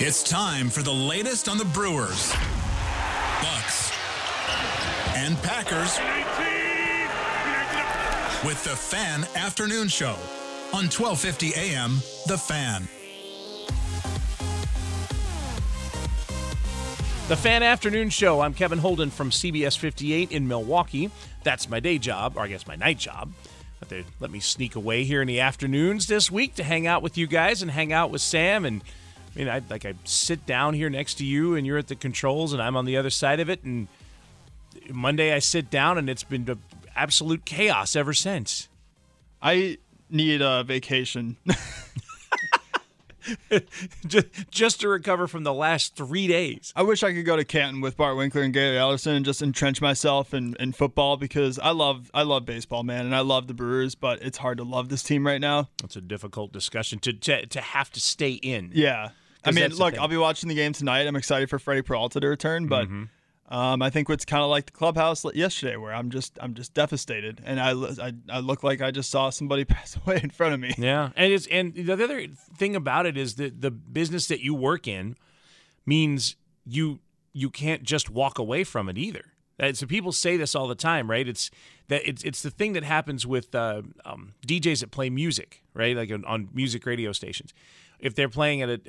It's time for the latest on the Brewers, Bucks, and Packers with the Fan Afternoon Show on 1250 AM, The Fan. The Fan Afternoon Show. I'm Kevin Holden from CBS 58 in Milwaukee. That's my day job, or I guess my night job. But they let me sneak away here in the afternoons this week to hang out with you guys and hang out with Sam and... I mean, I sit down here next to you, and you're at the controls, and I'm on the other side of it. And Monday I sit down, and it's been absolute chaos ever since. I need a vacation. just to recover from the last 3 days. I wish I could go to Canton with Bart Winkler and Gary Allison and just entrench myself in football, because I love baseball, man, and I love the Brewers, but it's hard to love this team right now. It's a difficult discussion to have to stay in. Yeah. I mean, look, I'll be watching the game tonight. I'm excited for Freddie Peralta to return, but I think it's kind of like the clubhouse yesterday, where I'm just devastated, and I look like I just saw somebody pass away in front of me. Yeah, and the other thing about it is that the business that you work in means you can't just walk away from it either. So people say this all the time, right? It's the thing that happens with DJs that play music, right? Like on music radio stations, if they're playing at a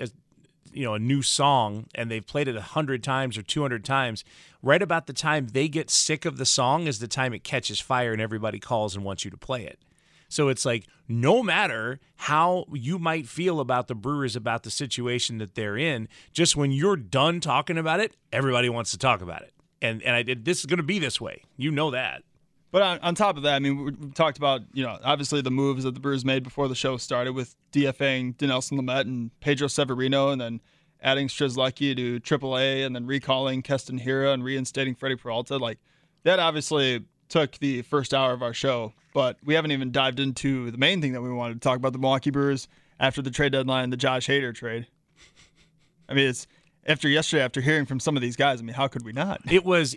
new song and they've played it 100 times or 200 times, right about the time they get sick of the song is the time it catches fire and everybody calls and wants you to play it. So it's like, no matter how you might feel about the Brewers, about the situation that they're in, just when you're done talking about it, everybody wants to talk about it. This is going to be this way. You know that. But on top of that, I mean, we talked about, obviously the moves that the Brewers made before the show started with DFAing Dinelson Lamet and Pedro Severino, and then adding Strzelecki to AAA, and then recalling Keston Hira and reinstating Freddie Peralta. Like, that obviously took the first hour of our show, but we haven't even dived into the main thing that we wanted to talk about, the Milwaukee Brewers after the trade deadline, the Josh Hader trade. I mean, it's... After yesterday, after hearing from some of these guys, I mean, how could we not? It was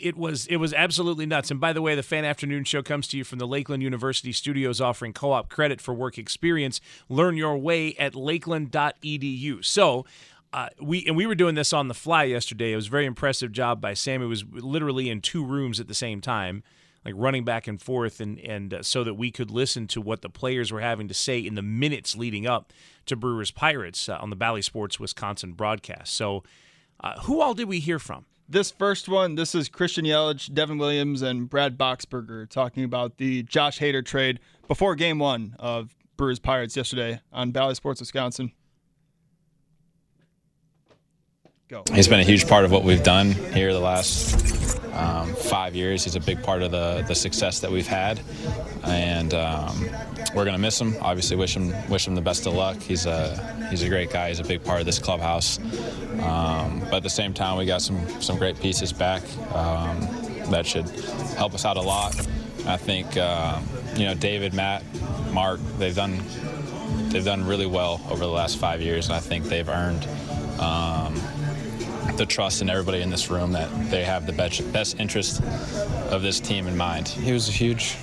absolutely nuts. And by the way, the Fan Afternoon Show comes to you from the Lakeland University studios, offering co-op credit for work experience. Learn your way at lakeland.edu. So we were doing this on the fly yesterday. It was a very impressive job by Sam. It was literally in 2 rooms at the same time, like running back and forth, and so that we could listen to what the players were having to say in the minutes leading up to Brewers Pirates on the Bally Sports Wisconsin broadcast. So. Who all did we hear from? This first one, this is Christian Yelich, Devin Williams, and Brad Boxberger talking about the Josh Hader trade before Game 1 of Brewers Pirates yesterday on Bally Sports Wisconsin. Go. He's been a huge part of what we've done here the last 5 years. He's a big part of the success that we've had, and we're going to miss him. Obviously, wish him the best of luck. He's a great guy. He's a big part of this clubhouse. But at the same time, we got some great pieces back that should help us out a lot. I think David, Matt, Mark, they've done really well over the last 5 years, and I think they've earned. The trust in everybody in this room that they have the best interest of this team in mind. He was a huge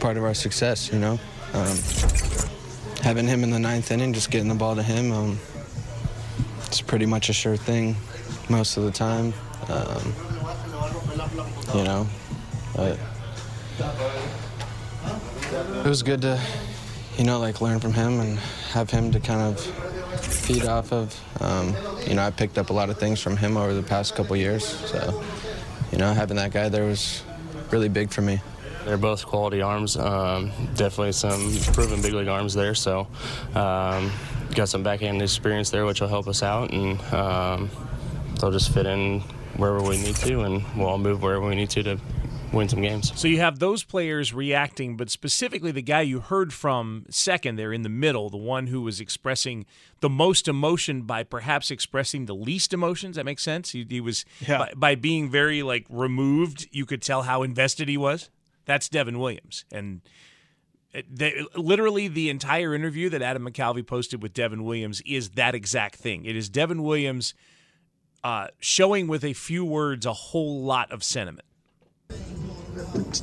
part of our success, having him in the 9th inning, just getting the ball to him, it's pretty much a sure thing most of the time. It was good to learn from him and have him to kind of feed off of. You know, I picked up a lot of things from him over the past couple years. So, you know, having that guy there was really big for me. They're both quality arms. Definitely some proven big league arms there. So, got some backhand experience there, which will help us out, and they'll just fit in wherever we need to, and we'll all move wherever we need to win some games. So you have those players reacting, but specifically the guy you heard from second there in the middle, the one who was expressing the most emotion by perhaps expressing the least emotions. That makes sense? He was, yeah. by being very, like, removed, you could tell how invested he was. That's Devin Williams. And literally the entire interview that Adam McAlvey posted with Devin Williams is that exact thing. It is Devin Williams showing with a few words a whole lot of sentiment.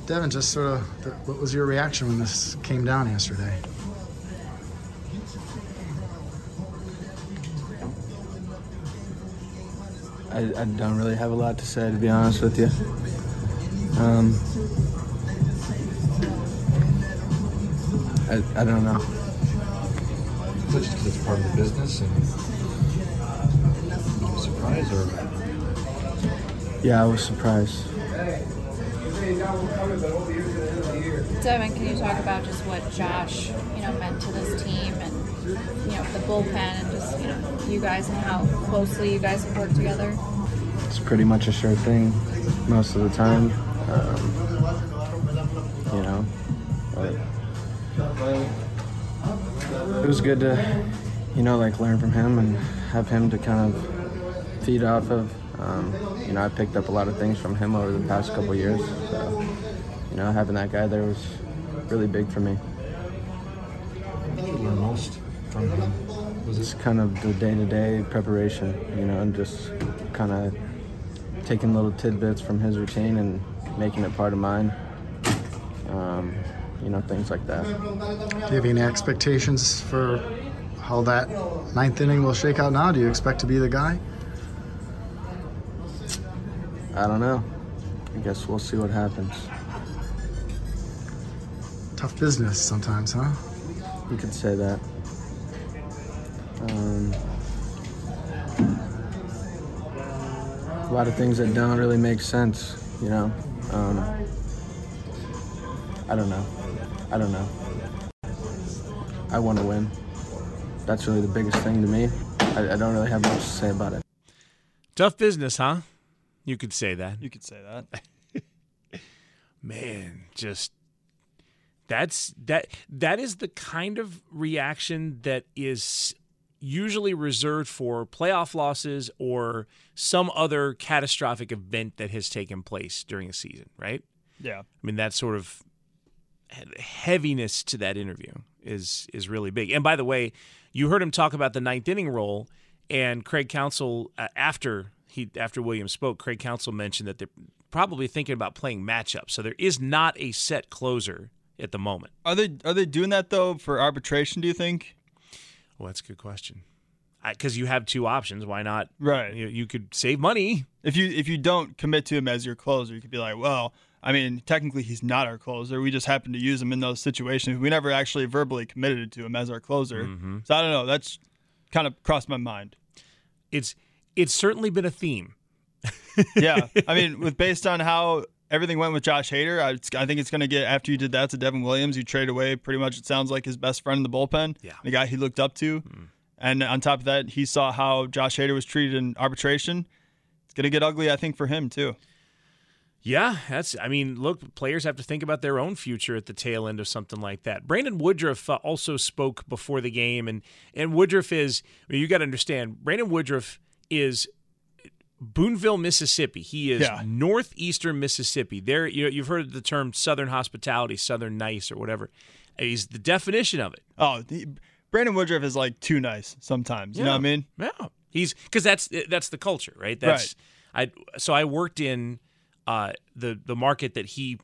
Devin, just sort of, what was your reaction when this came down yesterday? I don't really have a lot to say, to be honest with you. I don't know. Is it just because it's part of the business and you were surprised, or? Yeah, I was surprised. Devin, can you talk about just what Josh, you know, meant to this team, and, you know, the bullpen, and just, you know, you guys and how closely you guys have worked together? It's pretty much a sure thing most of the time. You know, it was good to, you know, like, learn from him and have him to kind of feed off of. You know, I picked up a lot of things from him over the past couple years. So, you know, having that guy there was really big for me. What did you learn most from him? Was this kind of the day-to-day preparation, you know, and just kind of taking little tidbits from his routine and making it part of mine. You know, things like that. Do you have any expectations for how that ninth inning will shake out now? Do you expect to be the guy? I don't know. I guess we'll see what happens. Tough business sometimes, huh? You could say that. A lot of things that don't really make sense, you know? I don't know. I want to win. That's really the biggest thing to me. I don't really have much to say about it. Tough business, huh? You could say that. You could say that. Man, just that is the kind of reaction that is usually reserved for playoff losses or some other catastrophic event that has taken place during a season, right? Yeah. I mean, that sort of heaviness to that interview is really big. And by the way, you heard him talk about the ninth inning role, and Craig Counsell, after Williams spoke, Craig Counsell mentioned that they're probably thinking about playing matchups. So there is not a set closer at the moment. Are they doing that, though, for arbitration, do you think? Well, that's a good question. Because you have two options. Why not? Right. You could save money. If you don't commit to him as your closer, you could be like, well, I mean, technically he's not our closer. We just happen to use him in those situations. We never actually verbally committed to him as our closer. Mm-hmm. So I don't know. That's kind of crossed my mind. It's certainly been a theme. Yeah. I mean, based on how everything went with Josh Hader, I think it's going to get, after you did that to Devin Williams, you trade away pretty much, it sounds like, his best friend in the bullpen, yeah, the guy he looked up to. Mm. And on top of that, he saw how Josh Hader was treated in arbitration. It's going to get ugly, I think, for him, too. Yeah, I mean, look, players have to think about their own future at the tail end of something like that. Brandon Woodruff also spoke before the game, and Woodruff is, I mean, you got to understand, Brandon Woodruff is Boonville, Mississippi. He is, yeah, northeastern Mississippi. There, you know, you've heard the term Southern hospitality, Southern nice, or whatever. He's the definition of it. Oh, Brandon Woodruff is like too nice sometimes. You know what I mean? Yeah, he's because that's the culture, right? Right. I worked in the market that he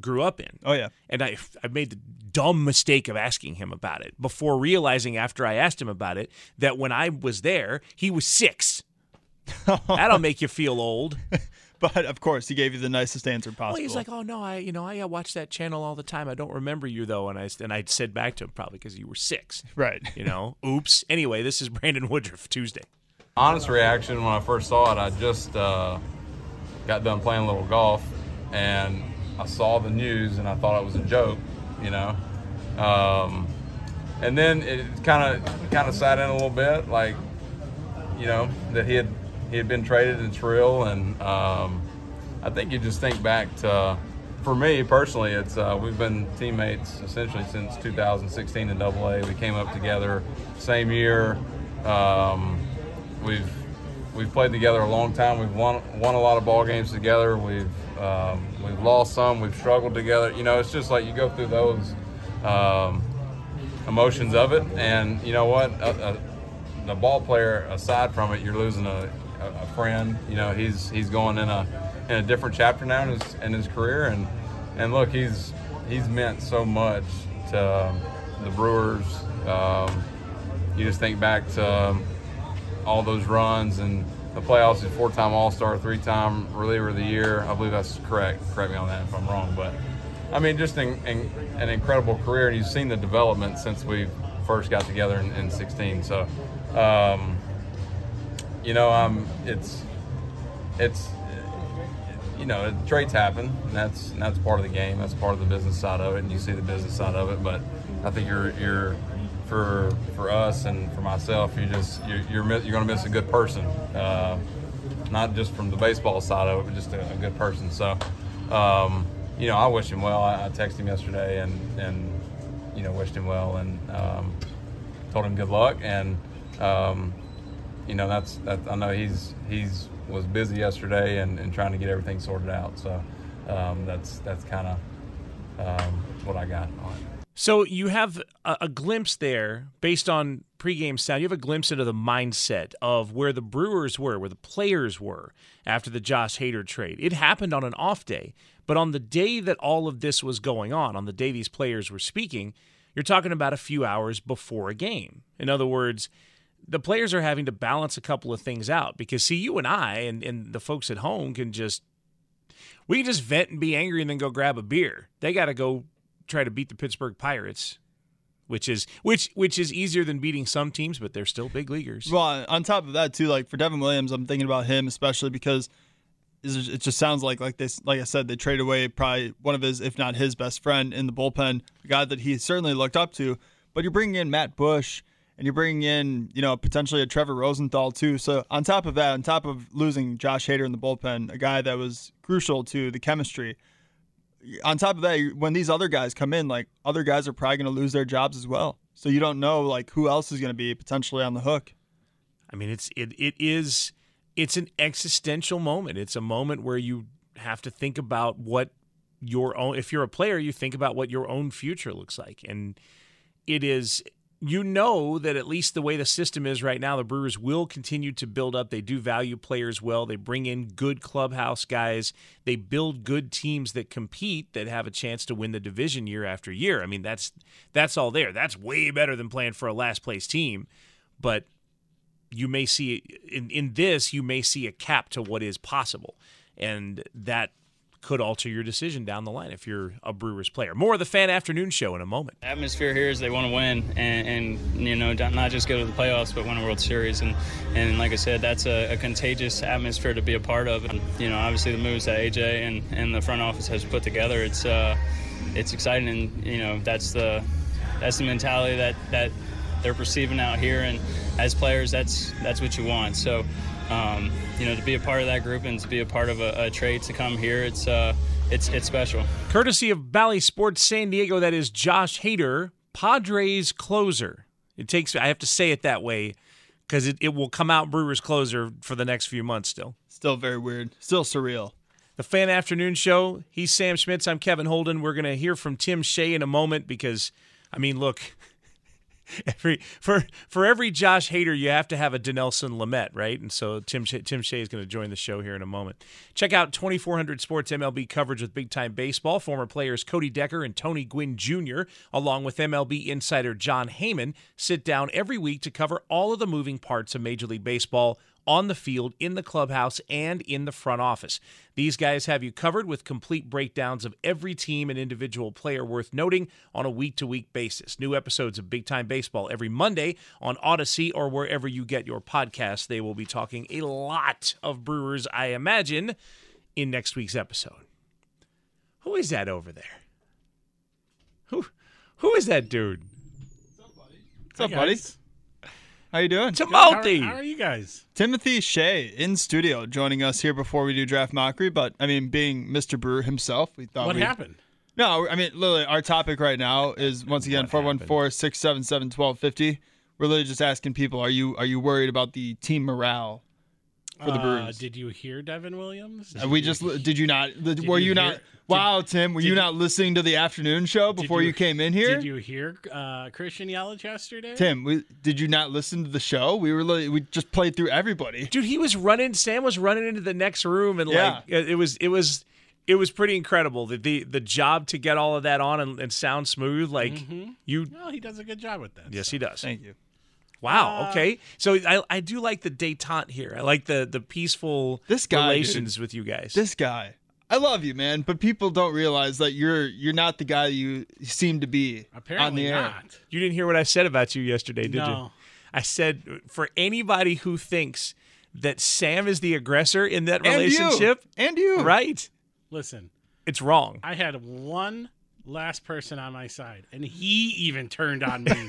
grew up in. Oh yeah, and I made the dumb mistake of asking him about it before realizing, after I asked him about it, that when I was there, he was 6. That'll make you feel old. But of course, he gave you the nicest answer possible. Well, he's like, "Oh no, I watch that channel all the time. I don't remember you though." And I said back to him, probably because you were 6, right? Oops. Anyway, this is Brandon Woodruff Tuesday. Honest reaction when I first saw it, I just got done playing a little golf, and I saw the news, and I thought it was a joke, and then it kind of sat in a little bit, that he had been traded, and it's real. And I think you just think back to, for me personally, it's we've been teammates essentially since 2016 in AA. We came up together same year. We've played together a long time. We've won a lot of ball games together. We've lost some. We've struggled together. It's just like you go through those emotions of it, and you know what? The ball player, aside from it, you're losing a friend. He's going in a different chapter now in his career, and look, he's meant so much to the Brewers. You just think back to all those runs and the playoffs. He's 4-time All-Star, 3-time reliever of the year. I believe that's correct. Correct me on that if I'm wrong, but I mean, just an incredible career, and you've seen the development since we first got together in 16. So, trades happen, and that's part of the game. That's part of the business side of it, and you see the business side of it. But I think you're for us and for myself, you're going to miss a good person, not just from the baseball side of it, but just a good person. So, I wish him well. I texted him yesterday and wished him well, and told him good luck. And I know he's was busy yesterday and trying to get everything sorted out. So that's kind of what I got on it. So you have a glimpse there, based on pregame sound, you have a glimpse into the mindset of where the Brewers were, where the players were after the Josh Hader trade. It happened on an off day, but on the day that all of this was going on the day these players were speaking, you're talking about a few hours before a game. In other words, the players are having to balance a couple of things out because, see, you and I and the folks at home can just vent and be angry and then go grab a beer. They got to go try to beat the Pittsburgh Pirates, which is easier than beating some teams, but they're still big leaguers. Well, on top of that too, like for Devin Williams, I'm thinking about him especially because it just sounds like I said, they traded away probably one of his, if not his, best friend in the bullpen, a guy that he certainly looked up to. But you're bringing in Matt Bush, and you're bringing in potentially a Trevor Rosenthal too. So on top of that, on top of losing Josh Hader in the bullpen, a guy that was crucial to the chemistry. On top of that, when these other guys come in, like, other guys are probably going to lose their jobs as well. So you don't know, like, who else is going to be potentially on the hook. I mean, it's an existential moment. It's a moment where you have to think about what your own, if you're a player, you think about what your own future looks like. And it is, that at least the way the system is right now, the Brewers will continue to build up. They do value players well. They bring in good clubhouse guys. They build good teams that compete, that have a chance to win the division year after year. I mean, that's all there. That's way better than playing for a last-place team. But you may see in this, you may see a cap to what is possible, and that could alter your decision down the line if you're a Brewers player. More of the Fan Afternoon Show in a moment. The atmosphere here is they want to win and not just go to the playoffs, but win a World Series. And like I said, that's a contagious atmosphere to be a part of. And, obviously the moves that AJ and the front office has put together, it's exciting. And, that's the mentality that they're perceiving out here. And as players, that's what you want. So, to be a part of that group and to be a part of a trade to come here, it's special. Courtesy of Bally Sports San Diego, that is Josh Hader, Padres closer. I have to say it that way because it will come out Brewers closer for the next few months still. Still very weird. Still surreal. The Fan Afternoon Show. He's Sam Schmitz. I'm Kevin Holden. We're going to hear from Tim Shea in a moment because, I mean, look, for every Josh Hader, you have to have a Dinelson Lamet, right? And so Tim Shea is going to join the show here in a moment. Check out 2400 Sports MLB coverage with Big Time Baseball. Former players Cody Decker and Tony Gwynn Jr., along with MLB insider John Heyman, sit down every week to cover all of the moving parts of Major League Baseball on the field, in the clubhouse, and in the front office. These guys have you covered with complete breakdowns of every team and individual player worth noting on a week-to-week basis. New episodes of Big Time Baseball every Monday on Odyssey or wherever you get your podcasts. They will be talking a lot of Brewers, I imagine, in next week's episode. Who is that over there? Who is that dude? What's up, buddy? How you doing? Timothy! How are you guys? Timothy Shea in studio joining us here before we do Draft Mockery, but, I mean, being Mr. Brewer himself, we thought What happened? No, I mean, literally, our topic right now is, once again, 414-677-1250. We're literally just asking people, are you worried about the team morale for the Brewers? Did you hear Devin Williams? Were you not listening to the afternoon show before you came in here? Did you hear Christian Yelich yesterday? Tim, did you not listen to the show? We just played through everybody. Dude, Sam was running into the next room, and it was pretty incredible. The job to get all of that on and sound smooth, Well, he does a good job with that. Yes, he does. Thank you. Wow. Okay. So I do like the détente here. I like the peaceful relations with you guys. This guy, I love you, man. But people don't realize that you're not the guy you seem to be. Apparently on the air. Not. You didn't hear what I said about you yesterday, did you? I said, for anybody who thinks that Sam is the aggressor in that relationship, and you, right? Listen, it's wrong. I had one last person on my side, and he even turned on me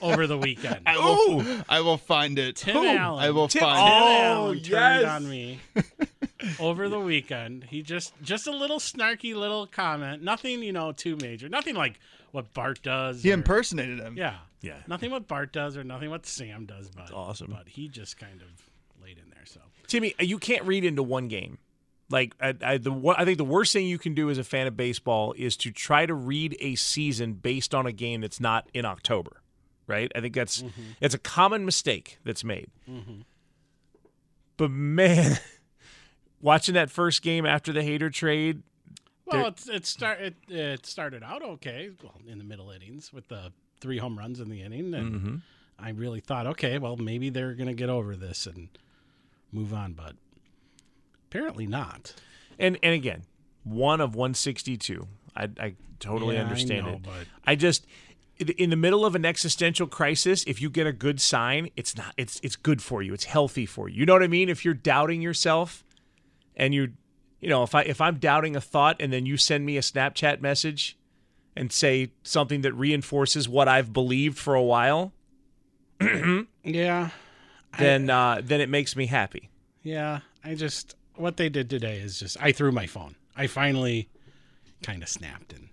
over the weekend. I will find it. Tim Allen turned on me over the weekend. He just a little snarky little comment. Nothing, too major. Nothing like what Bart does. He impersonated him. Yeah. Nothing what Bart does or nothing what Sam does, but that's awesome. But he just kind of laid in there. So Timmy, you can't read into one game. Like, I think the worst thing you can do as a fan of baseball is to try to read a season based on a game that's not in October, right? I think that's a common mistake that's made. Mm-hmm. But, man, watching that first game after the Hader trade. Well, it started out okay, well, in the middle innings with the 3 home runs in the inning. And I really thought, okay, well, maybe they're going to get over this and move on, but. Apparently not. And again, 1 of 162. I totally understand it. But I just, in the middle of an existential crisis, if you get a good sign, it's good for you. It's healthy for you. You know what I mean? If you're doubting yourself and if I'm doubting a thought and then you send me a Snapchat message and say something that reinforces what I've believed for a while. Yeah. Then it makes me happy. Yeah. What they did today is just, I threw my phone. I finally kind of snapped in.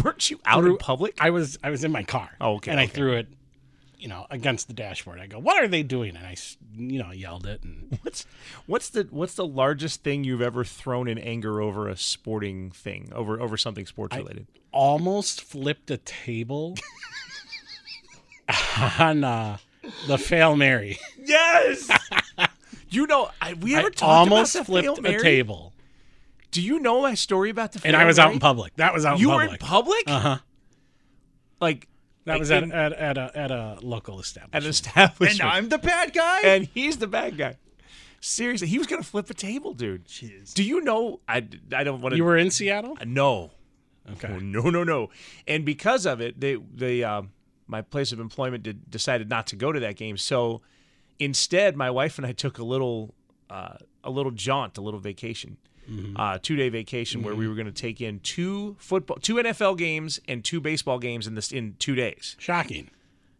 Weren't you out in public? I was in my car. Oh, okay. And I threw it, against the dashboard. I go, what are they doing? And I, yelled it. And what's the largest thing you've ever thrown in anger over a sporting thing, over something sports related? I almost flipped a table on the Hail Mary. Yes. I almost flipped a table. Do you know my story about the Hail Mary? And I was out in public. That was out in public. You were in public? Uh-huh. That was at a local establishment. At an establishment. And I'm the bad guy? And he's the bad guy. Seriously, he was going to flip a table, dude. Jeez. Do you know? I don't want to. You were in Seattle? No. Okay. Oh, no. And because of it, my place of employment decided not to go to that game, so instead, my wife and I took a little vacation, 2-day vacation, where we were going to take in 2 NFL games and 2 baseball games in 2 days. Shocking.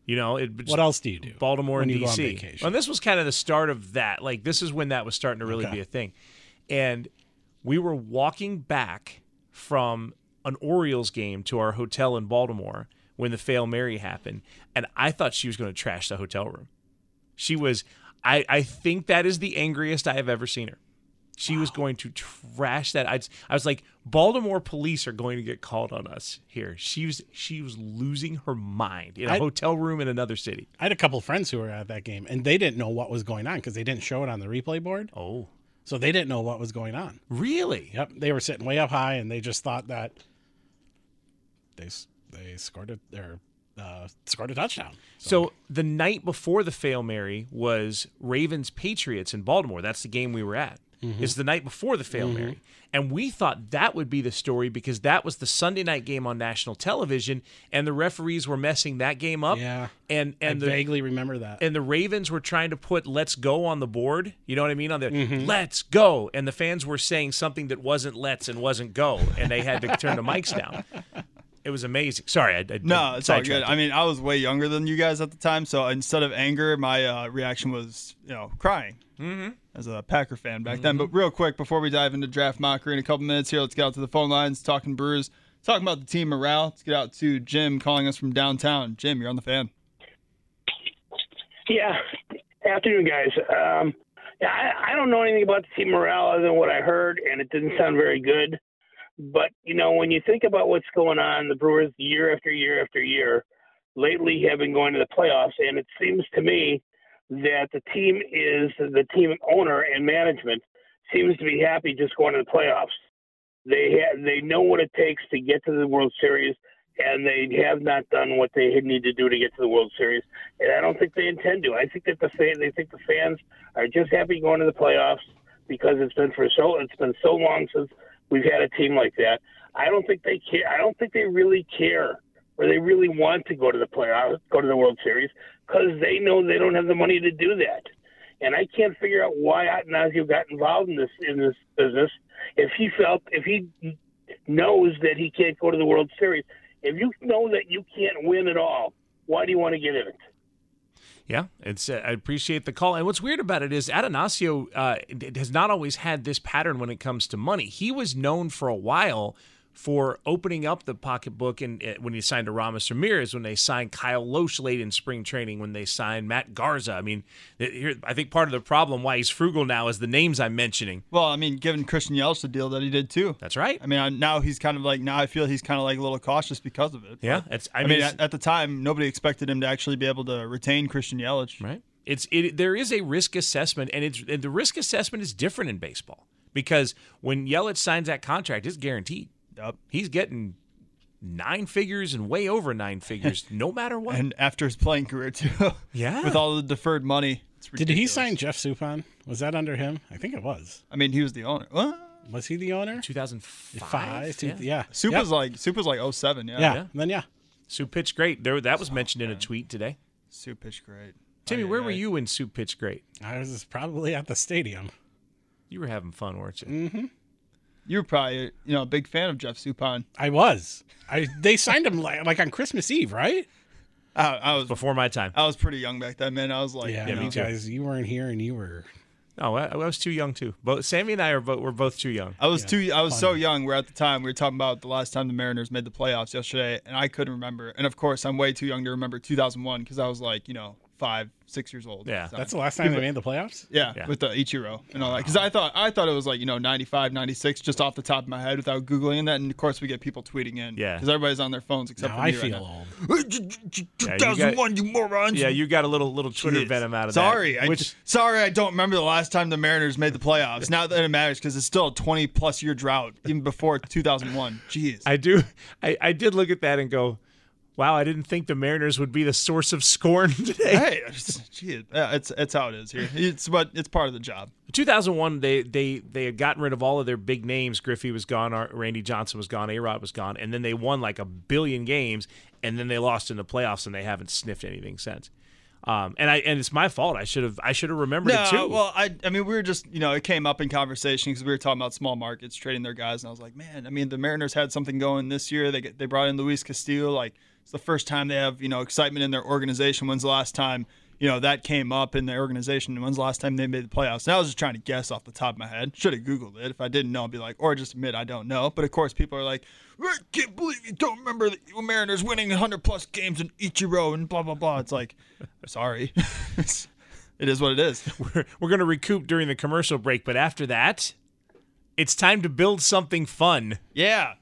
What else do you do? Baltimore and D.C. And this was kind of the start of that. Like, this is when that was starting to really be a thing. And we were walking back from an Orioles game to our hotel in Baltimore when the Hail Mary happened, and I thought she was going to trash the hotel room. She was, I think that is the angriest I have ever seen her. She was going to trash that. I was like, Baltimore police are going to get called on us here. She was losing her mind in a hotel room in another city. I had a couple of friends who were at that game, and they didn't know what was going on because they didn't show it on the replay board. Oh. So they didn't know what was going on. Really? Yep. They were sitting way up high, and they just thought that they scored a touchdown. So the night before the Hail Mary was Ravens-Patriots in Baltimore. That's the game we were at. Mm-hmm. Is the night before the Hail Mary. Mm-hmm. And we thought that would be the story because that was the Sunday night game on national television, and the referees were messing that game up. Yeah, and I vaguely remember that. And the Ravens were trying to put "Let's go" on the board. You know what I mean? On the mm-hmm. "Let's go," and the fans were saying something that wasn't "Let's" and wasn't "Go," and they had to turn the mics down. It was amazing. Sorry, no, it's all good. I mean, I was way younger than you guys at the time, so instead of anger, my reaction was, crying. Mm-hmm. As a Packer fan back then. But real quick, before we dive into draft mockery in a couple minutes here, let's get out to the phone lines, talking Brewers, talking about the team morale. Let's get out to Jim calling us from downtown. Jim, you're on the fan. Yeah. Afternoon, guys. I don't know anything about the team morale other than what I heard, and it didn't sound very good. But, when you think about what's going on, the Brewers year after year after year lately have been going to the playoffs, and it seems to me that the team owner and management seems to be happy just going to the playoffs. They know what it takes to get to the World Series, and they have not done what they need to do to get to the World Series. And I don't think they intend to. I think that they think the fans are just happy going to the playoffs because it's been so long since we've had a team like that. I don't think they care. I don't think they really care. Or they really want to go to the World Series, because they know they don't have the money to do that. And I can't figure out why Attanasio got involved in this business if he knows that he can't go to the World Series. If you know that you can't win at all, why do you want to get in it? Yeah, I appreciate the call. And what's weird about it is Attanasio has not always had this pattern when it comes to money. He was known for a while for opening up the pocketbook, and when he signed to Ramos Ramirez, when they signed Kyle Loesch late in spring training, when they signed Matt Garza. I mean, I think part of the problem why he's frugal now is the names I'm mentioning. Well, I mean, given Christian Yelich the deal that he did too. That's right. I mean, now he's kind of like, now I feel he's kind of like a little cautious because of it. Yeah. At the time, nobody expected him to actually be able to retain Christian Yelich. Right. There is a risk assessment, and the risk assessment is different in baseball because when Yelich signs that contract, it's guaranteed. Up. He's getting 9 figures and way over 9 figures, no matter what. And after his playing career, too. Yeah. With all the deferred money. It's ridiculous. Did he sign Jeff Supan? Was that under him? I think it was. I mean, he was the owner. What? Was he the owner? 2005? Yeah. Supa's like 07, yeah. Yeah. And then, yeah. Sup pitched great. That was mentioned in a tweet today. Sup pitched great. Timmy, where were you when Sup pitched great? I was probably at the stadium. You were having fun, weren't you? Mm-hmm. You were probably, a big fan of Jeff Supan. I was. They signed him like on Christmas Eve, right? I was before my time. I was pretty young back then, man. I was like, guys, you weren't here, and you were. No, I was too young too. Both Sammy and I were both too young. I was so young. We're at the time we were talking about the last time the Mariners made the playoffs yesterday, and I couldn't remember. And of course, I'm way too young to remember 2001 because I was like, 5-6 years old. Yeah, that's the last time they made the playoffs. Yeah, with the Ichiro and all that. Because I thought it was like 95, 96, just off the top of my head without googling that. And of course, we get people tweeting in. Yeah, because everybody's on their phones except for me. I feel old. 2001, you morons. Yeah, you got a little Twitter venom out of that. Sorry, I don't remember the last time the Mariners made the playoffs. Not that it matters because it's still a 20-plus year drought even before 2001. Jeez, I do. I did look at that and go, wow, I didn't think the Mariners would be the source of scorn today. Hey, geez, it's how it is here. It's part of the job. 2001, they had gotten rid of all of their big names. Griffey was gone, Randy Johnson was gone, A-Rod was gone, and then they won like 1 billion games, and then they lost in the playoffs, and they haven't sniffed anything since. And it's my fault. I should have remembered it too. Well, I mean, we were just, it came up in conversation because we were talking about small markets trading their guys, and I was like, man, I mean, the Mariners had something going this year. They brought in Luis Castillo. Like, it's the first time they have excitement in their organization. When's the last time that came up in their organization? When's the last time they made the playoffs? And I was just trying to guess off the top of my head. Should have Googled it. If I didn't know, I'd be like, or just admit I don't know. But of course, people are like, I can't believe you don't remember the Mariners winning 100-plus games in Ichiro and blah, blah, blah. It's like, sorry. It is what it is. We're going to recoup during the commercial break, but after that, It's time to build something fun. Yeah.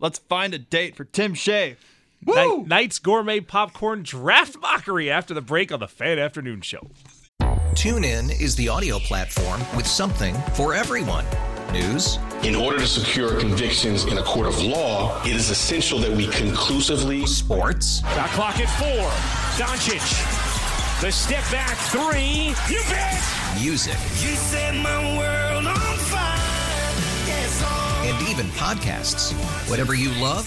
Let's find a date for Tim Shea. Woo! Knight's Gourmet Popcorn Draft Mockery after the break on the Fan Afternoon Show. TuneIn is the audio platform with something for everyone. News. In order to secure convictions in a court of law, it is essential that we conclusively. Sports. The clock at 4. Doncic. The step back 3. You bet. Music. You set my world on fire. Yes, and even podcasts. Whatever you love,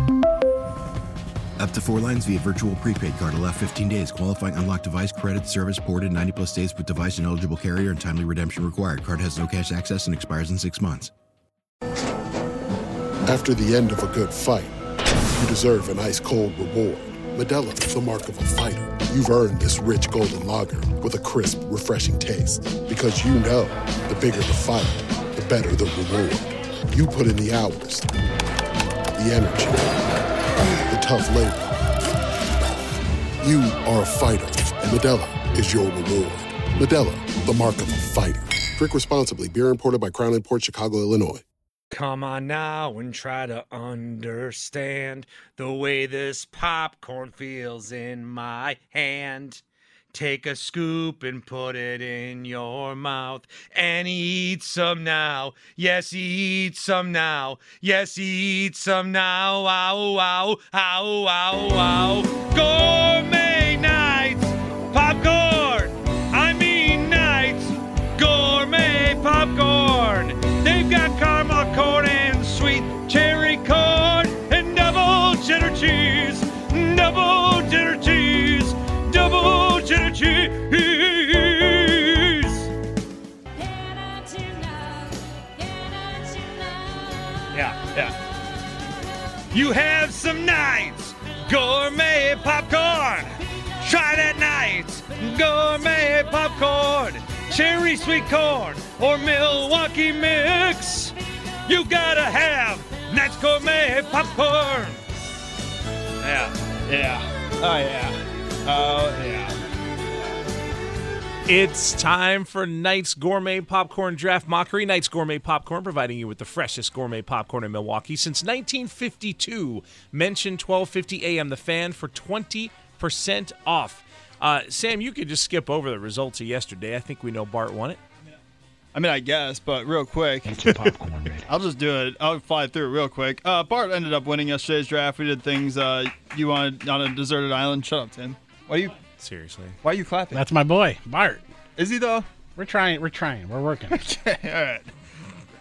Up to 4 lines via virtual prepaid card. Allow 15 days. Qualifying unlocked device credit service ported 90 plus days with device and eligible carrier and timely redemption required. Card has no cash access and expires in 6 months. After the end of a good fight, you deserve an ice-cold reward. Modelo, the mark of a fighter. You've earned this rich golden lager with a crisp, refreshing taste. Because you know, the bigger the fight, the better the reward. You put in the hours, the energy, the tough labor. You are a fighter, and Modelo is your reward. Modelo, the mark of a fighter. Drink responsibly. Beer imported by Crown Imports, Chicago, Illinois. Come on now and try to understand the way this popcorn feels in my hand. Take a scoop and put it in your mouth and eat some now. Yes, eat some now. Yes, eat some now. Ow, ow, ow, ow, ow. Gourmet Nights Popcorn. I mean Nights Gourmet Popcorn. They've got caramel corn and sweet cherry corn and double cheddar cheese, double cheddar cheese, double cheddar cheese. Yeah, yeah. You have some Knight's Gourmet Popcorn. Try that Knight's Gourmet Popcorn. Cherry sweet corn or Milwaukee mix. You gotta have Knight's Gourmet Popcorn. Yeah, yeah, oh yeah, oh yeah. It's time for Knight's Gourmet Popcorn Draft Mockery. Knight's Gourmet Popcorn, providing you with the freshest gourmet popcorn in Milwaukee since 1952. Mention 1250 AM The Fan for 20% off. Sam, you could just skip over the results of yesterday. I think we know Bart won it. I mean, I guess, but real quick. Popcorn, I'll just do it. I'll fly through it real quick. Bart ended up winning yesterday's draft. We did things you wanted on a deserted island. Shut up, Tim. Why are you seriously? Why are you clapping? That's my boy, Bart. Is he though? We're trying. We're working. Okay, all right.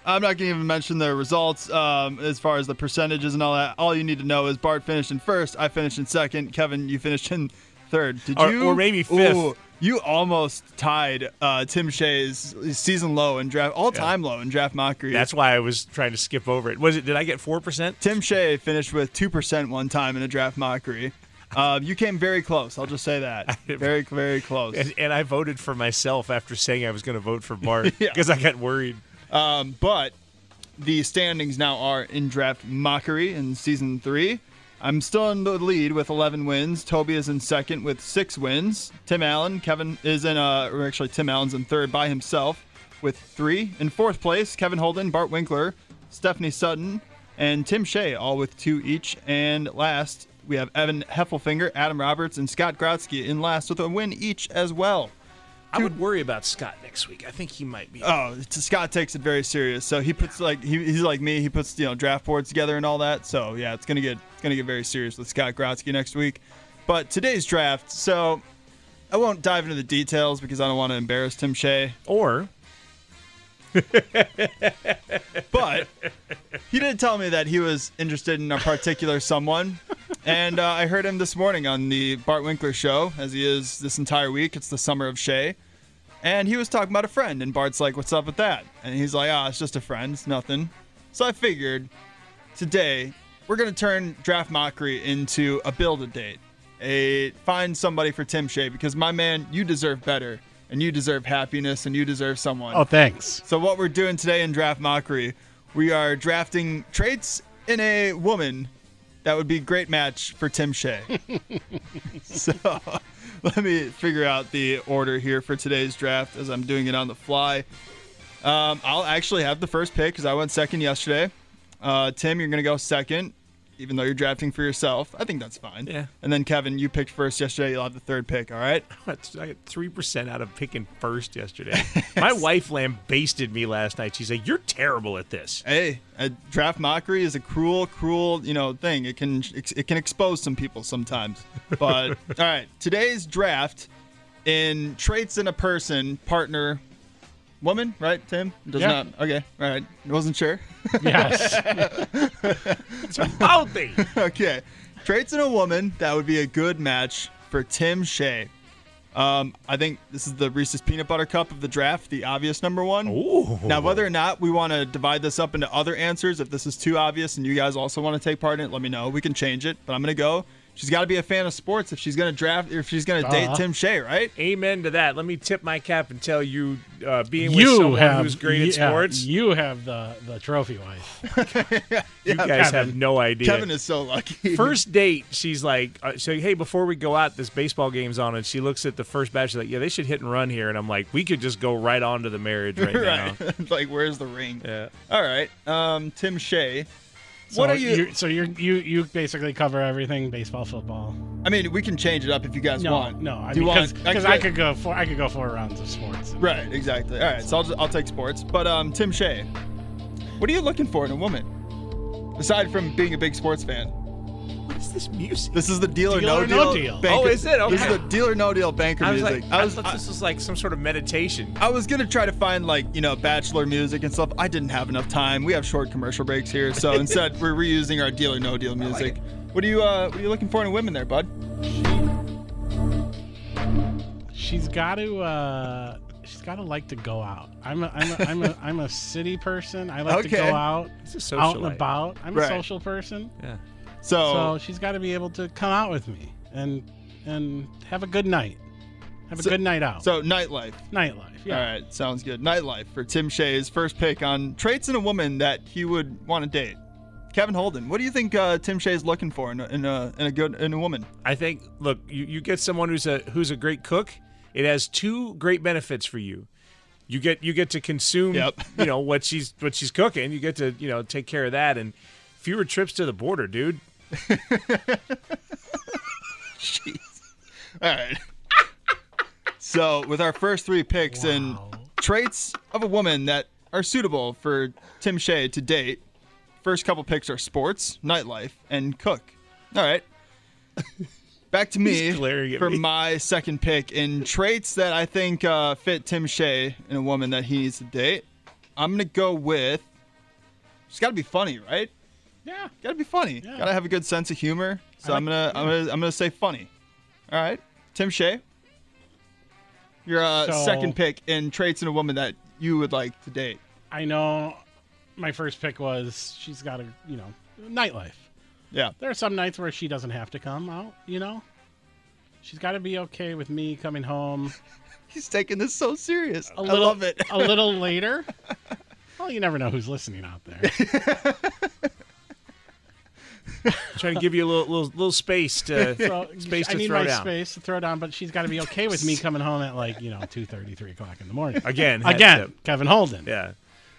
I'm not going to even mention the results as far as the percentages and all that. All you need to know is Bart finished in first. I finished in second. Kevin, you finished in third. Did you? Or maybe fifth. Ooh, you almost tied Tim Shea's season low in draft, all-time low in draft mockery. That's why I was trying to skip over it. Did I get 4%? Tim Shea finished with 2% one time in a draft mockery. You came very close. I'll just say that. Very, very close. And I voted for myself after saying I was going to vote for Bart because I got worried. But the standings now are in draft mockery in season 3. I'm still in the lead with 11 wins. Toby is in second with 6 wins. Tim Allen's in third by himself with 3. In fourth place, Kevin Holden, Bart Winkler, Stephanie Sutton, and Tim Shea, all with 2 each. And last, we have Evan Heffelfinger, Adam Roberts, and Scott Grotsky in last with a win each as well. I would worry about Scott next week. I think he might be. Oh, Scott takes it very serious. So he puts he's like me. He puts draft boards together and all that. So yeah, it's gonna get very serious with Scott Grotsky next week. But today's draft. So I won't dive into the details because I don't want to embarrass Tim Shea. But he did tell me that he was interested in a particular someone. And I heard him this morning on the Bart Winkler show, as he is this entire week. It's the summer of Shea. And he was talking about a friend, and Bart's like, "What's up with that?" And he's like, "Ah, it's just a friend. It's nothing." So I figured today we're going to turn Draft Mockery into a build-a-date. Find somebody for Tim Shea, because, my man, you deserve better, and you deserve happiness, and you deserve someone. Oh, thanks. So what we're doing today in Draft Mockery, we are drafting traits in a woman that would be a great match for Tim Shea. So let me figure out the order here for today's draft as I'm doing it on the fly. I'll actually have the first pick because I went second yesterday. Tim, you're going to go second, even though you're drafting for yourself. I think that's fine. Yeah. And then, Kevin, you picked first yesterday. You'll have the third pick, all right? I got 3% out of picking first yesterday. My wife lambasted me last night. She's like, you're terrible at this. Hey, draft mockery is a cruel, cruel, thing. It can expose some people sometimes. But, all right, today's draft in traits in a person, partner, woman, right, Tim? Does not. Okay, all right. I wasn't sure. Yes. It's healthy. Okay. Traits in a woman that would be a good match for Tim Shea. I think this is the Reese's Peanut Butter Cup of the draft, the obvious number one. Ooh. Now, whether or not we want to divide this up into other answers, if this is too obvious and you guys also want to take part in it, let me know. We can change it, but I'm going to go. She's got to be a fan of sports if she's going to date Tim Shea, right? Amen to that. Let me tip my cap and tell you, being with someone who's great at sports, you have the trophy wife. You guys have no idea. Kevin is so lucky. First date, she's like, hey, before we go out, this baseball game's on, and she looks at the first bat. She's like, yeah, they should hit and run here, and I'm like, we could just go right on to the marriage right now. Like, where's the ring? Yeah. All right, Tim Shea. So what are you? You basically cover everything, baseball, football. I mean, we can change it up if you guys want. No, I could go four rounds of sports. Right, exactly. All right, so I'll take sports. But Tim Shea, what are you looking for in a woman, aside from being a big sports fan? What is this music? This is the Deal or No Deal. Banker, is it? Okay. This is the Deal or No Deal banker music. I thought this was like some sort of meditation. I was gonna try to find bachelor music and stuff. I didn't have enough time. We have short commercial breaks here, so instead we're reusing our Deal or No Deal music. Like, what are you looking for in a woman there, bud? She's got to like to go out. I'm a city person. I like to go out. It's out and about. I'm a social person. Yeah. So she's got to be able to come out with me and have a good night. Have a good night out. So nightlife. Nightlife, yeah. All right, sounds good. Nightlife for Tim Shea's first pick on traits in a woman that he would want to date. Kevin Holden, what do you think Tim Shea's looking for in a woman? I think, look, you get someone who's a great cook. It has two great benefits for you. You get to consume what she's cooking. You get to take care of that, and fewer trips to the border, dude. Jeez. All right. So, with our first three picks and traits of a woman that are suitable for Tim Shea to date, first couple picks are sports, nightlife, and cook. All right. Back to me for my second pick in traits that I think fit Tim Shea in a woman that he needs to date. I'm going to go with, she's got to be funny, right? Yeah, gotta be funny. Yeah. Gotta have a good sense of humor. So I'm gonna say funny. All right, Tim Shea, your second pick in traits in a woman that you would like to date. I know my first pick was she's got a nightlife. Yeah, there are some nights where she doesn't have to come out. She's got to be okay with me coming home. He's taking this so serious. I love it. A little later. Well, you never know who's listening out there. Trying to give you a little space to space to throw down, but she's got to be okay with me coming home at 2:30, 3 o'clock in the morning. Again, Kevin Holden. Yeah,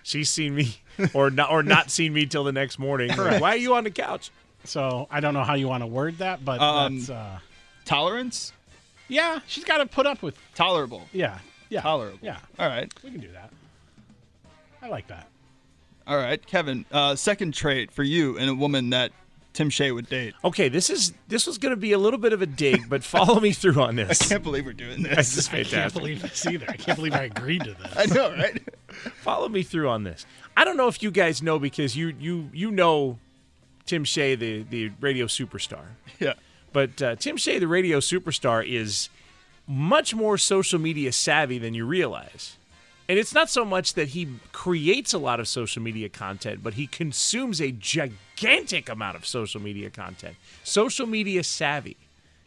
she's seen me or not seen me till the next morning. Correct. Why are you on the couch? So I don't know how you want to word that, but that's, tolerance. Yeah, she's got to put up with tolerable. Yeah, tolerable. Yeah, all right, we can do that. I like that. All right, Kevin. Second trait for you in a woman that Tim Shea would date. Okay, this was going to be a little bit of a dig, but follow me through on this. I can't believe we're doing this. This is fantastic. I can't believe this either. I can't believe I agreed to this. I know, right? Follow me through on this. I don't know if you guys know, because you know Tim Shea, the radio superstar. Yeah. But Tim Shea, the radio superstar, is much more social media savvy than you realize. And it's not so much that he creates a lot of social media content, but he consumes a gigantic amount of social media content. Social media savvy.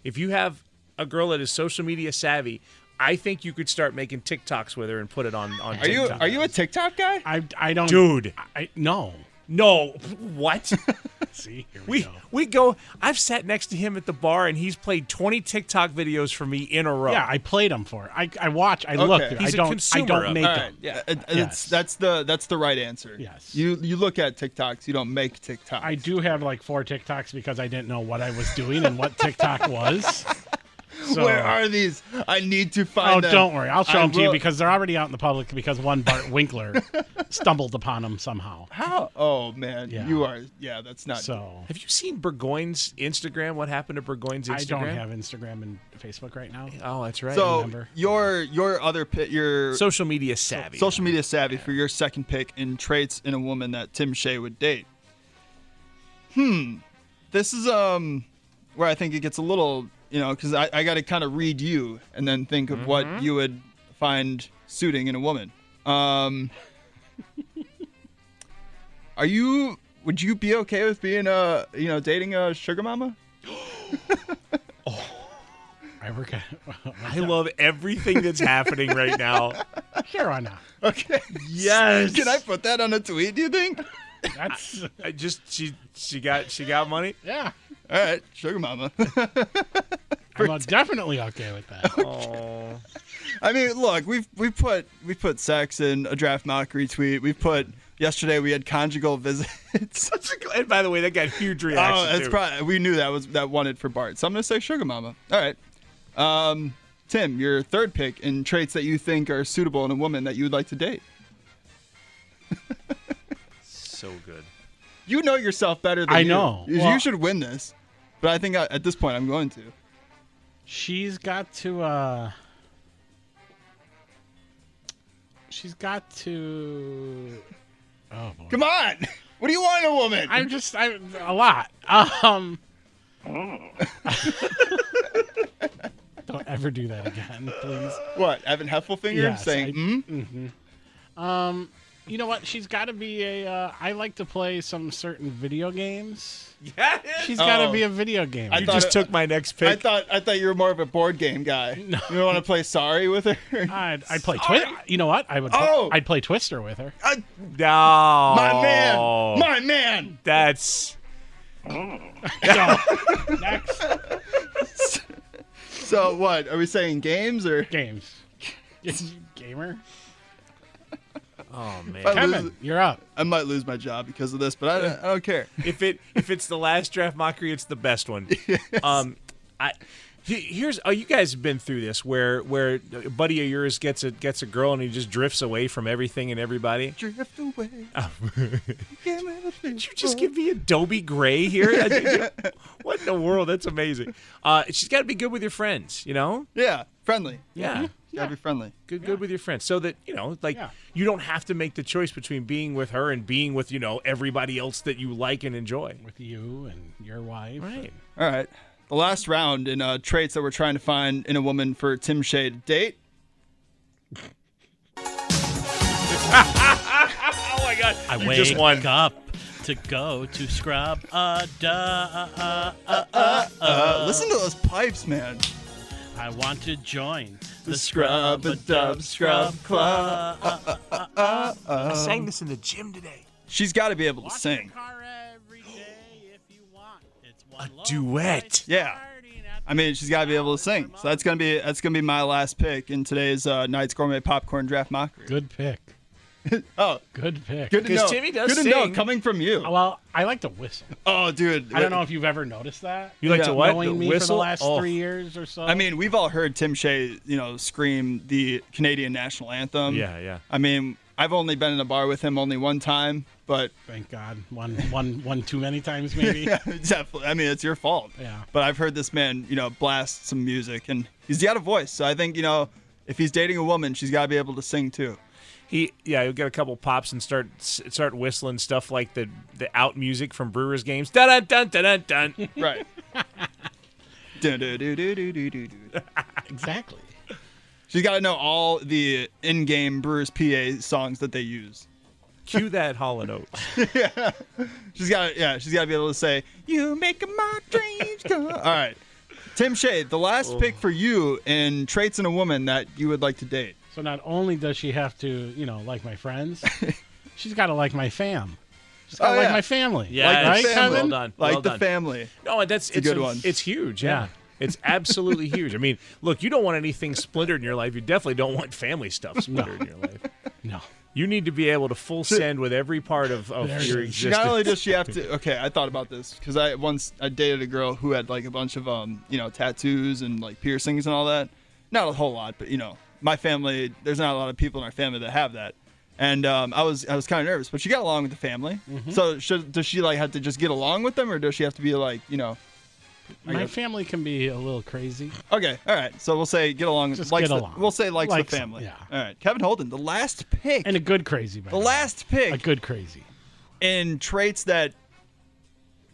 If you have a girl that is social media savvy, I think you could start making TikToks with her and put it on TikTok. Are you a TikTok guy? I don't. Dude. No. No. What? See, here we go. I've sat next to him at the bar, and he's played 20 TikTok videos for me in a row. Yeah, I played them for it. I watch. I look. I don't make them. Yeah, that's the right answer. Yes. You look at TikToks. You don't make TikToks. I do have like 4 TikToks because I didn't know what I was doing and what TikTok was. So, where are these? I need to find them. Oh, don't worry. I'll show them to you because they're already out in the public because one Bart Winkler stumbled upon them somehow. How? Oh, man. Yeah. You are. Yeah, that's not. So, have you seen Burgoyne's Instagram? What happened to Burgoyne's Instagram? I don't have Instagram and Facebook right now. Oh, that's right. So, your social media savvy. Social media savvy for your second pick in traits in a woman that Tim Shea would date. This is where I think it gets a little... You know, because I got to kind of read you and then think of what you would find suiting in a woman. Would you be okay with being dating a sugar mama? I love everything that's happening right now. Sure, why not? Okay. Yes. Can I put that on a tweet? Do you think? That's she got money. Yeah. All right, sugar mama. I'm definitely okay with that. Okay. I mean, look, we put sex in a draft mockery tweet. We put yesterday we had conjugal visits. And by the way, that got huge reaction. Oh, we knew that wanted for Bart. So I'm gonna say sugar mama. All right, Tim, your third pick in traits that you think are suitable in a woman that you would like to date. So good. You know yourself better than I know. You should win this, but I think at this point I'm going to. She's got to. Oh boy! Come on! What do you want in a woman? I'm a lot. Don't ever do that again, please. What? Evan Heffelfinger saying? You know what? She's got to be a... I like to play some certain video games. Yeah. She's got to be a video game. You just took my next pick. I thought you were more of a board game guy. No. You want to play Sorry with her? I'd play Twister. You know what? I'd play Twister with her. No. My man. That's... No. Next. So what? Are we saying games or... Games. Gamer? Oh man, Kevin, you're up. I might lose my job because of this, but I don't care. If it's the last draft mockery, it's the best one. Yes. You guys have been through this where a buddy of yours gets a girl and he just drifts away from everything and everybody. Drift away. Did you just give me Adobe Gray here? What in the world? That's amazing. She's got to be good with your friends, you know. Yeah, friendly. Yeah. Mm-hmm. Gotta be friendly. Good with your friends. So that, you don't have to make the choice between being with her and being with, everybody else that you like and enjoy. With you and your wife. Right. All right. The last round in traits that we're trying to find in a woman for Tim Shea to date. Oh, my God. I just wake up to go to scrub. Listen to those pipes, man. I want to join the Scrub-a-Dub Scrub Club. I sang this in the gym today. She's got to be able to sing. A duet. Yeah. I mean, she's got to be able to sing. So that's gonna be my last pick in today's Knight's Gourmet Popcorn Draft Mockery. Good pick. Oh, good pick. Good to know. Timmy does sing. Good to know, coming from you. Well, I like to whistle. Oh, dude. I don't know if you've ever noticed that. You like to what? Knowing me whistle? For the last 3 years or so. I mean, we've all heard Tim Shea, scream the Canadian national anthem. Yeah, yeah. I mean, I've only been in a bar with him only one time, but... Thank God. One too many times, maybe. Yeah, definitely. I mean, it's your fault. Yeah. But I've heard this man, blast some music, and he's got a voice. So I think, if he's dating a woman, she's got to be able to sing, too. He'll get a couple pops and start whistling stuff like the out music from Brewers games. Dun dun dun dun dun dun. Right. Exactly. She's got to know all the in-game Brewers PA songs that they use. Cue that Hall & Oates. Yeah. She's got to be able to say, "You make my dreams come." All right. Tim Shea, the last pick for you in traits in a woman that you would like to date. So not only does she have to, like my friends, she's got to like my fam. She's got to like my family. Yeah, like right, Kevin? Well done. Like the family. No, it's a good one. It's huge. Yeah. It's absolutely huge. I mean, look, you don't want anything splintered in your life. You definitely don't want family stuff splintered in your life. No. You need to be able to full send with every part of your existence. Not only does she have to, I thought about this because I dated a girl who had like a bunch of tattoos and like piercings and all that. Not a whole lot, but my family. There's not a lot of people in our family that have that, and I was kind of nervous. But she got along with the family. Mm-hmm. So does she like have to just get along with them, or does she have to be like My family can be a little crazy. Okay, all right. So we'll say get along. Just likes get along. We'll say likes the family. Yeah. All right. Kevin Holden, the last pick. And a good crazy. The last pick. A good crazy. And traits that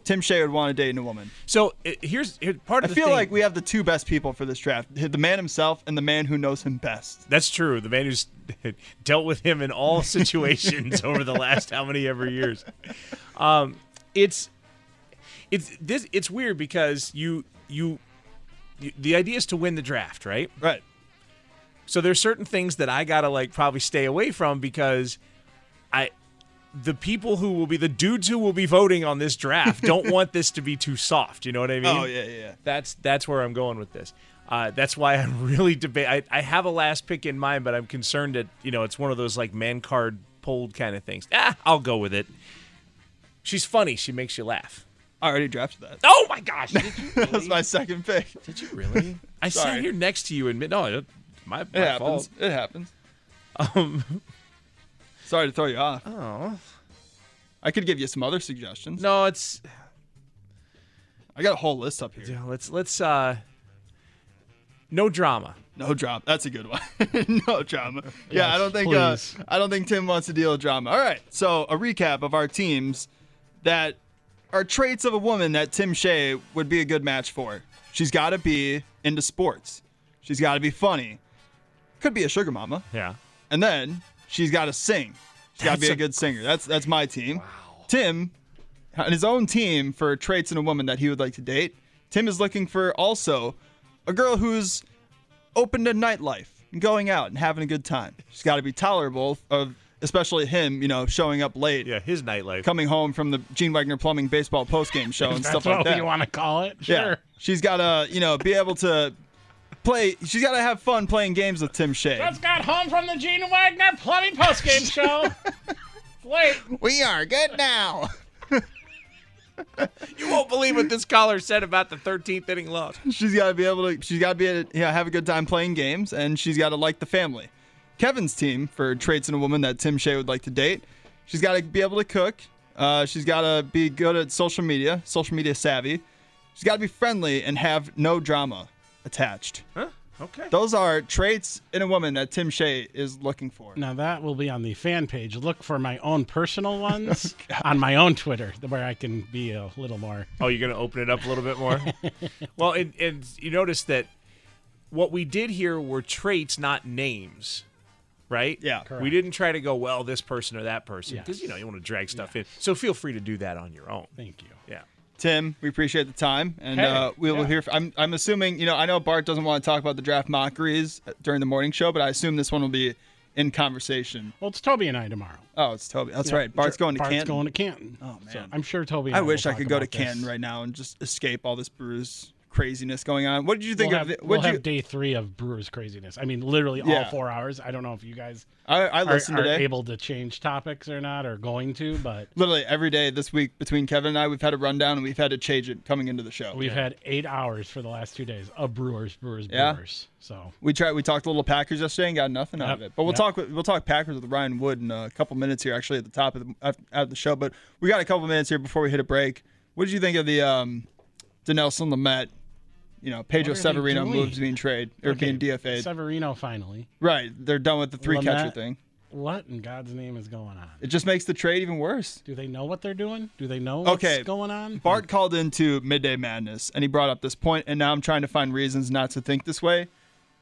Tim Shea would want to date in a woman. So here's part of the thing. I feel like we have the two best people for this draft. The man himself and the man who knows him best. That's true. The man who's dealt with him in all situations over the last how many ever years. It's weird because you the idea is to win the draft, right? Right. So there's certain things that I gotta probably stay away from because the people who will be the dudes who will be voting on this draft don't want this to be too soft. You know what I mean? Oh yeah. That's where I'm going with this. That's why I'm really I have a last pick in mind, but I'm concerned that it's one of those man card pulled kind of things. I'll go with it. She's funny. She makes you laugh. I already drafted that. Oh, my gosh. Did you really? That was my second pick. Did you really? I sat here next to you and no, my fault. It happens. Sorry to throw you off. Oh. I could give you some other suggestions. No, I got a whole list up here. Yeah, let's no drama. No drama. That's a good one. No drama. Yes, yeah, I don't think Tim wants to deal with drama. All right. So, a recap of our teams that are traits of a woman that Tim Shea would be a good match for. She's got to be into sports. She's got to be funny. Could be a sugar mama. Yeah. And then she's got to sing. She's got to be a good singer. That's my team. Wow. Tim, on his own team for traits in a woman that he would like to date, Tim is looking for also a girl who's open to nightlife and going out and having a good time. She's got to be tolerable of especially him, showing up late. Yeah, his nightlife. Coming home from the Gene Wagner Plumbing baseball postgame show and stuff like that. That's what you want to call it? Sure. Yeah. She's got to, be able to play. She's got to have fun playing games with Tim Shea. Just got home from the Gene Wagner Plumbing postgame show. Late. We are good now. You won't believe what this caller said about the 13th inning loss. She's got to be able to. She's got to be able to have a good time playing games, and she's got to like the family. Kevin's team for traits in a woman that Tim Shea would like to date. She's got to be able to cook. She's got to be good at social media savvy. She's got to be friendly and have no drama attached. Huh? Okay. Those are traits in a woman that Tim Shea is looking for. Now that will be on the fan page. Look for my own personal ones on my own Twitter where I can be a little more. Oh, you're going to open it up a little bit more? Well, and you notice that what we did here were traits, not names. Right? Yeah. Correct. We didn't try to go, well, this person or that person. Because, you want to drag stuff in. So feel free to do that on your own. Thank you. Yeah. Tim, we appreciate the time. And we will hear. I'm assuming, I know Bart doesn't want to talk about the draft mockeries during the morning show, but I assume this one will be in conversation. Well, it's Toby and I tomorrow. Oh, it's Toby. That's right. Bart's going to Canton. Oh, man. So I'm sure Toby and I wish I could go to Canton right now and just escape all this Brewers craziness going on. What did you think of it? We'll have day 3 of Brewers craziness. I mean, literally all 4 hours. I don't know if you guys are able to change topics or not, or going to, but literally every day this week between Kevin and I, we've had a rundown and we've had to change it coming into the show. We've had 8 hours for the last 2 days of Brewers. So we talked a little Packers yesterday and got nothing out of it, but we'll talk Packers with Ryan Wood in a couple minutes here, actually at the top of the show, but we got a couple minutes here before we hit a break. What did you think of the Dinelson Lamet? Pedro Severino moves being traded or being DFA'd. Severino finally. Right. They're done with the 3-catcher thing. What in God's name is going on? It just makes the trade even worse. Do they know what they're doing? Do they know what's going on? Bart called into Midday Madness, and he brought up this point, and now I'm trying to find reasons not to think this way.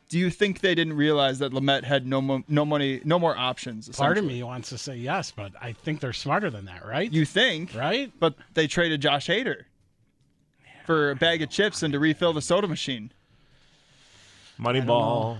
Do you think they didn't realize that Lamet had no more options? Part of me wants to say yes, but I think they're smarter than that, right? You think, right? But they traded Josh Hader for a bag of chips and to refill the soda machine. Moneyball.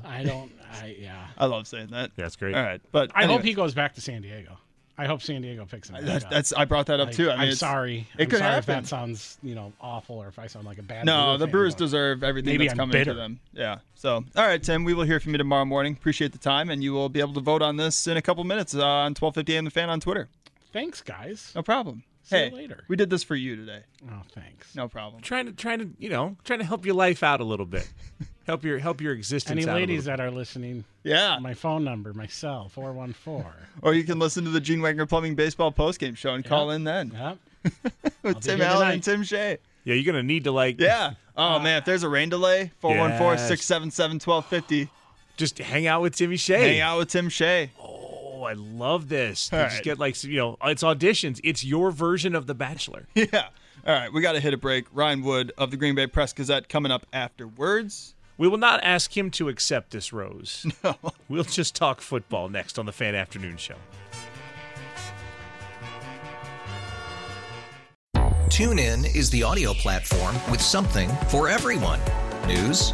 Yeah. I love saying that. That's great. All right, but anyway. I hope he goes back to San Diego. I hope San Diego picks him back up. I brought that up too. I mean, I'm sorry if that sounds awful or if I sound like a bad. No, the Brewers deserve everything that's coming to them. Yeah. So, all right, Tim, we will hear from you tomorrow morning. Appreciate the time, and you will be able to vote on this in a couple minutes on 1250 AM The Fan on Twitter. Thanks, guys. No problem. See you later. We did this for you today. Oh, thanks. No problem. Trying to help your life out a little bit. Help your existence. Any ladies that are listening? Yeah, my phone number, my cell, 414. Or you can listen to the Gene Wagner Plumbing Baseball Postgame Show and call in then. Yep. With Tim Allen and Tim Shea. Yeah, you're gonna need to Yeah. Oh man, if there's a rain delay, 414-677-1250. Just hang out with Timmy Shea. Hang out with Tim Shea. Oh, I love this. All right. Just get it's auditions. It's your version of The Bachelor. Yeah. All right, we got to hit a break. Ryan Wood of the Green Bay Press Gazette coming up afterwards. We will not ask him to accept this rose. No. We'll just talk football next on the Fan Afternoon Show. TuneIn is the audio platform with something for everyone. News.